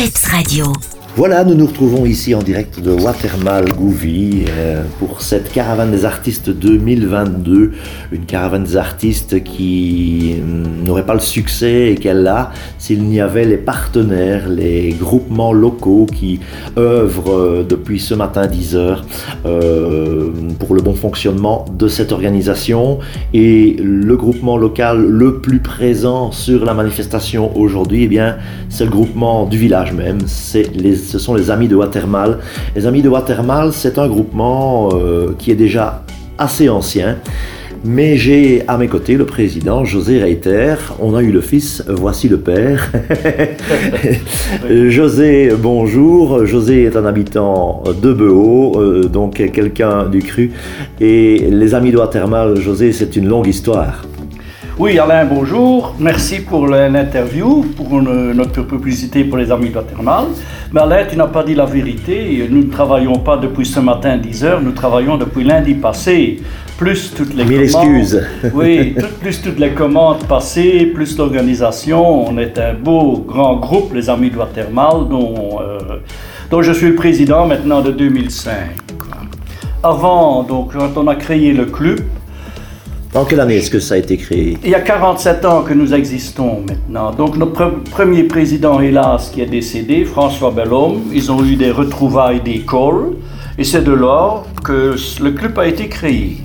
PEPS Radio. Voilà, nous nous retrouvons ici en direct de Wathermal-Gouvy pour cette Caravane des Artistes 2022. Une Caravane des Artistes qui n'aurait pas le succès qu'elle a s'il n'y avait les partenaires, les groupements locaux qui œuvrent depuis ce matin 10h pour le bon fonctionnement de cette organisation. Et le groupement local le plus présent sur la manifestation aujourd'hui, eh bien, c'est le groupement du village même, ce sont les Amis de Wathermal. Les Amis de Wathermal, c'est un groupement qui est déjà assez ancien, mais j'ai à mes côtés le président José Reiter. On a eu le fils, voici le père. José, bonjour. José est un habitant de Beau, donc quelqu'un du cru. Et les Amis de Wathermal, José, c'est une longue histoire. Oui, Alain, bonjour. Merci pour l'interview, pour notre publicité pour les Amis de Wathermal. Mais Alain, tu n'as pas dit la vérité. Nous ne travaillons pas depuis ce matin 10h, nous travaillons depuis lundi passé. Plus toutes les commandes. Mille excuses. Oui, plus toutes les commandes passées, plus l'organisation. On est un beau, grand groupe, les Amis de Wathermal, dont je suis le président maintenant de 2005. Avant, donc, quand on a créé le club, en quelle année est-ce que ça a été créé? Il y a 47 ans que nous existons maintenant. Donc notre premier président, hélas, qui est décédé, François Bellomme, ils ont eu des retrouvailles d'école et c'est de là que le club a été créé.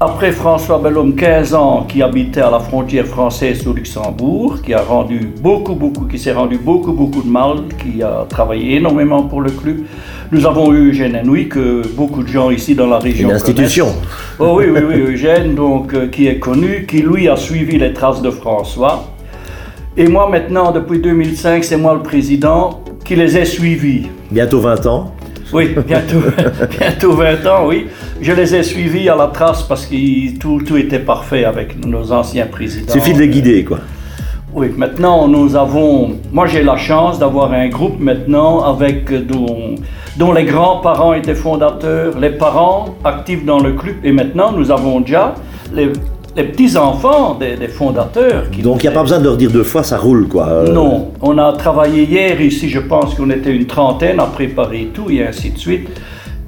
Après François Bellomme, 15 ans, qui habitait à la frontière française au Luxembourg, qui s'est rendu beaucoup de mal, qui a travaillé énormément pour le club. Nous avons eu Eugène Henoui, que beaucoup de gens ici dans la région connaissent. Une institution. Oh, oui, Eugène, donc, qui est connu, qui lui a suivi les traces de François. Et moi maintenant, depuis 2005, c'est moi le président qui les ai suivis. Bientôt 20 ans. Oui, bientôt 20 ans, oui. Je les ai suivis à la trace parce que tout était parfait avec nos anciens présidents. Suffit de les guider, quoi. Oui, maintenant nous avons... Moi j'ai la chance d'avoir un groupe maintenant dont les grands-parents étaient fondateurs, les parents actifs dans le club, et maintenant nous avons déjà les petits-enfants des fondateurs. Donc il n'y a pas besoin de leur dire deux fois, ça roule quoi. Non, on a travaillé hier ici, je pense qu'on était une trentaine à préparer tout et ainsi de suite.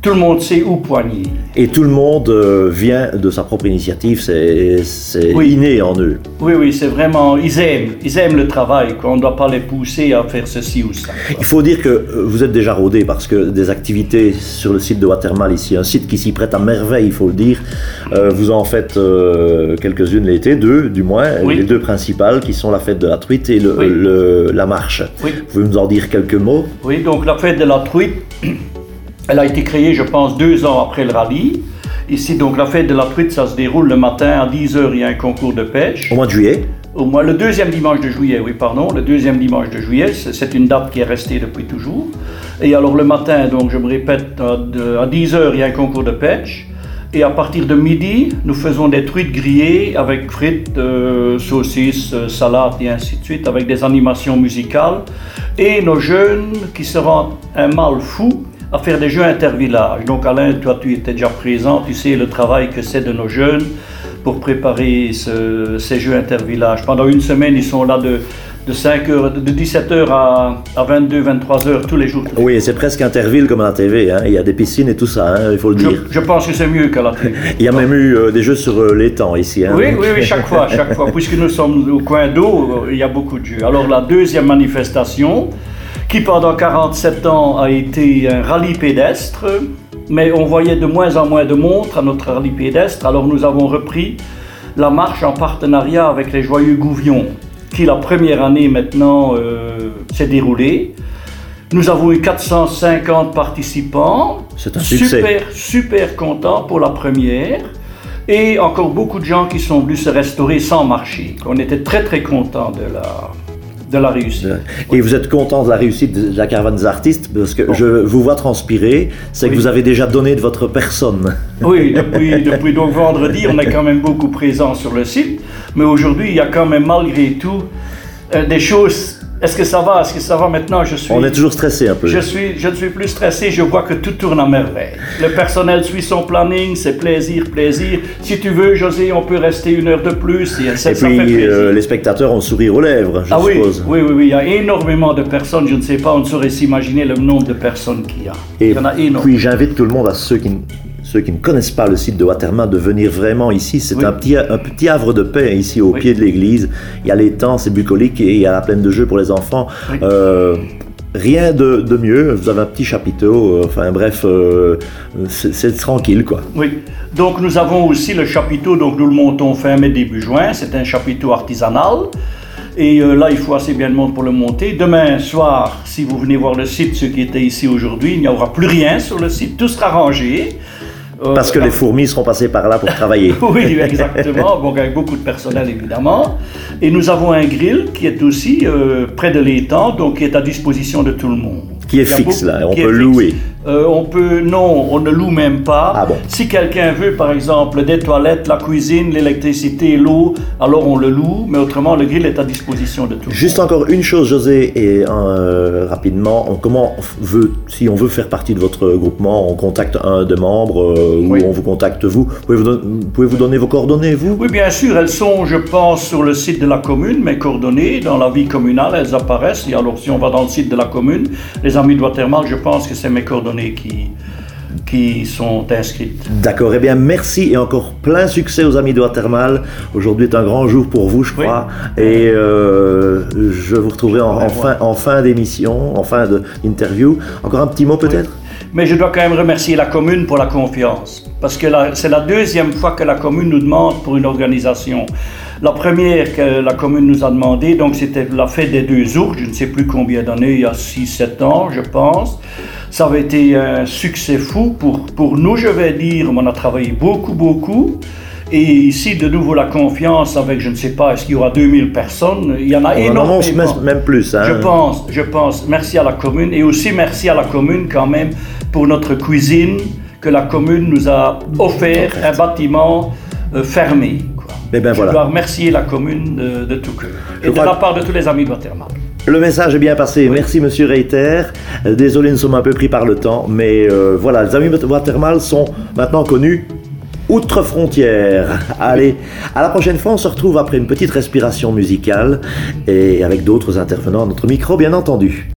Tout le monde sait où poigner. Et tout le monde vient de sa propre initiative, c'est inné en eux. Oui, c'est vraiment, ils aiment le travail, quoi. On ne doit pas les pousser à faire ceci ou ça. Quoi. Il faut dire que vous êtes déjà rodés parce que des activités sur le site de Wathermal ici, un site qui s'y prête à merveille, il faut le dire. Vous en faites quelques-unes l'été, deux du moins, oui. Les deux principales qui sont la fête de la truite et la marche. Oui. Vous pouvez nous en dire quelques mots? Oui, donc la fête de la truite... Elle a été créée, je pense, 2 ans après le rallye. Ici, donc, la fête de la truite, ça se déroule le matin à 10h, il y a un concours de pêche. Au mois de juillet? Le deuxième dimanche de juillet, oui, pardon. Le deuxième dimanche de juillet, c'est une date qui est restée depuis toujours. Et alors, le matin, donc, je me répète, à 10h, il y a un concours de pêche. Et à partir de midi, nous faisons des truites grillées avec frites, saucisses, salades et ainsi de suite, avec des animations musicales. Et nos jeunes qui se rendent un mal fou à faire des jeux intervillages. Donc Alain, toi tu étais déjà présent, tu sais le travail que c'est de nos jeunes pour préparer ces jeux intervillages. Pendant une semaine, ils sont là de 17h à 23h tous les jours. Oui, c'est presque Interville comme à la TV, hein. Il y a des piscines et tout ça, hein, il faut le dire. Je pense que c'est mieux qu'à la TV. Il y a même eu des jeux sur l'étang ici. Hein, oui, chaque fois. Puisque nous sommes au coin d'eau, il y a beaucoup de jeux. Alors la deuxième manifestation, qui pendant 47 ans a été un rallye pédestre, mais on voyait de moins en moins de monde à notre rallye pédestre, alors nous avons repris la marche en partenariat avec les Joyeux Gouvions, qui la première année maintenant s'est déroulée. Nous avons eu 450 participants, c'est un succès. Super contents pour la première, et encore beaucoup de gens qui sont venus se restaurer sans marcher. On était très contents de la réussite. Et vous êtes content de la réussite de la Caravane des Artistes, parce que je vous vois transpirer, c'est que vous avez déjà donné de votre personne. Oui, depuis donc vendredi, on est quand même beaucoup présent sur le site, mais aujourd'hui, il y a quand même malgré tout des choses Est-ce que ça va? Est-ce que ça va maintenant? On est toujours stressé un peu. Je ne suis plus stressé, je vois que tout tourne à merveille. Le personnel suit son planning, c'est plaisir, plaisir. Si tu veux, José, on peut rester une heure de plus. Et ça puis, fait plaisir. Les spectateurs ont le sourire aux lèvres, je suppose. Oui, il y a énormément de personnes, je ne sais pas, on ne saurait s'imaginer le nombre de personnes qu'il y a. Et il y en a énormément. Puis j'invite tout le monde, à ceux qui ne connaissent pas le site de Wathermal, de venir vraiment ici. C'est un petit havre de paix ici au pied de l'église. Il y a l'étang, c'est bucolique et il y a la plaine de jeux pour les enfants. Oui. Rien de mieux, vous avez un petit chapiteau, c'est tranquille quoi. Oui, donc nous avons aussi le chapiteau, donc nous le montons fin mai début juin, c'est un chapiteau artisanal. Et là, il faut assez bien le monde pour le monter. Demain soir, si vous venez voir le site, ceux qui étaient ici aujourd'hui, il n'y aura plus rien sur le site, tout sera rangé. Parce que les fourmis seront passées par là pour travailler. Oui, exactement, bon, avec beaucoup de personnel évidemment. Et nous avons un grill qui est aussi près de l'étang, donc qui est à disposition de tout le monde. Qui est fixe là, on peut louer. Non, on ne loue même pas. Ah bon. Si quelqu'un veut par exemple des toilettes, la cuisine, l'électricité, l'eau, alors on le loue, mais autrement le grill est à disposition de tout le monde. Juste encore une chose José, et rapidement, si on veut faire partie de votre groupement, on contacte un des membres ou on vous contacte vous. Pouvez-vous donner vos coordonnées vous? Oui bien sûr, elles sont je pense sur le site de la commune, mes coordonnées, dans la vie communale elles apparaissent, et alors si on va dans le site de la commune, les amis de Wathermal, je pense que c'est mes coordonnées qui sont inscrites. D'accord, et bien merci et encore plein succès aux amis de Wathermal. Aujourd'hui est un grand jour pour vous, je crois, et je vous retrouverai en fin d'émission, en fin d'interview. Encore un petit mot peut-être ? Mais je dois quand même remercier la commune pour la confiance, parce que c'est la deuxième fois que la commune nous demande pour une organisation. La première que la commune nous a demandé, donc c'était la fête des deux ours, je ne sais plus combien d'années, il y a 6-7 ans je pense. Ça avait été un succès fou pour nous, je vais dire, on a travaillé beaucoup. Et ici, de nouveau, la confiance avec, je ne sais pas, est-ce qu'il y aura 2000 personnes? Il y en a énormément. Même plus. Hein. Je pense. Merci à la commune. Et aussi, merci à la commune quand même pour notre cuisine, que la commune nous a offert un bâtiment fermé. Quoi. Je dois remercier la commune de tout cœur. Et de la part de tous les amis de Wathermal. Le message est bien passé. Oui. Merci, monsieur Reiter. Désolé, nous sommes un peu pris par le temps. Mais voilà, les amis de Wathermal sont maintenant connus outre frontières. Allez, à la prochaine fois, on se retrouve après une petite respiration musicale et avec d'autres intervenants à notre micro, bien entendu.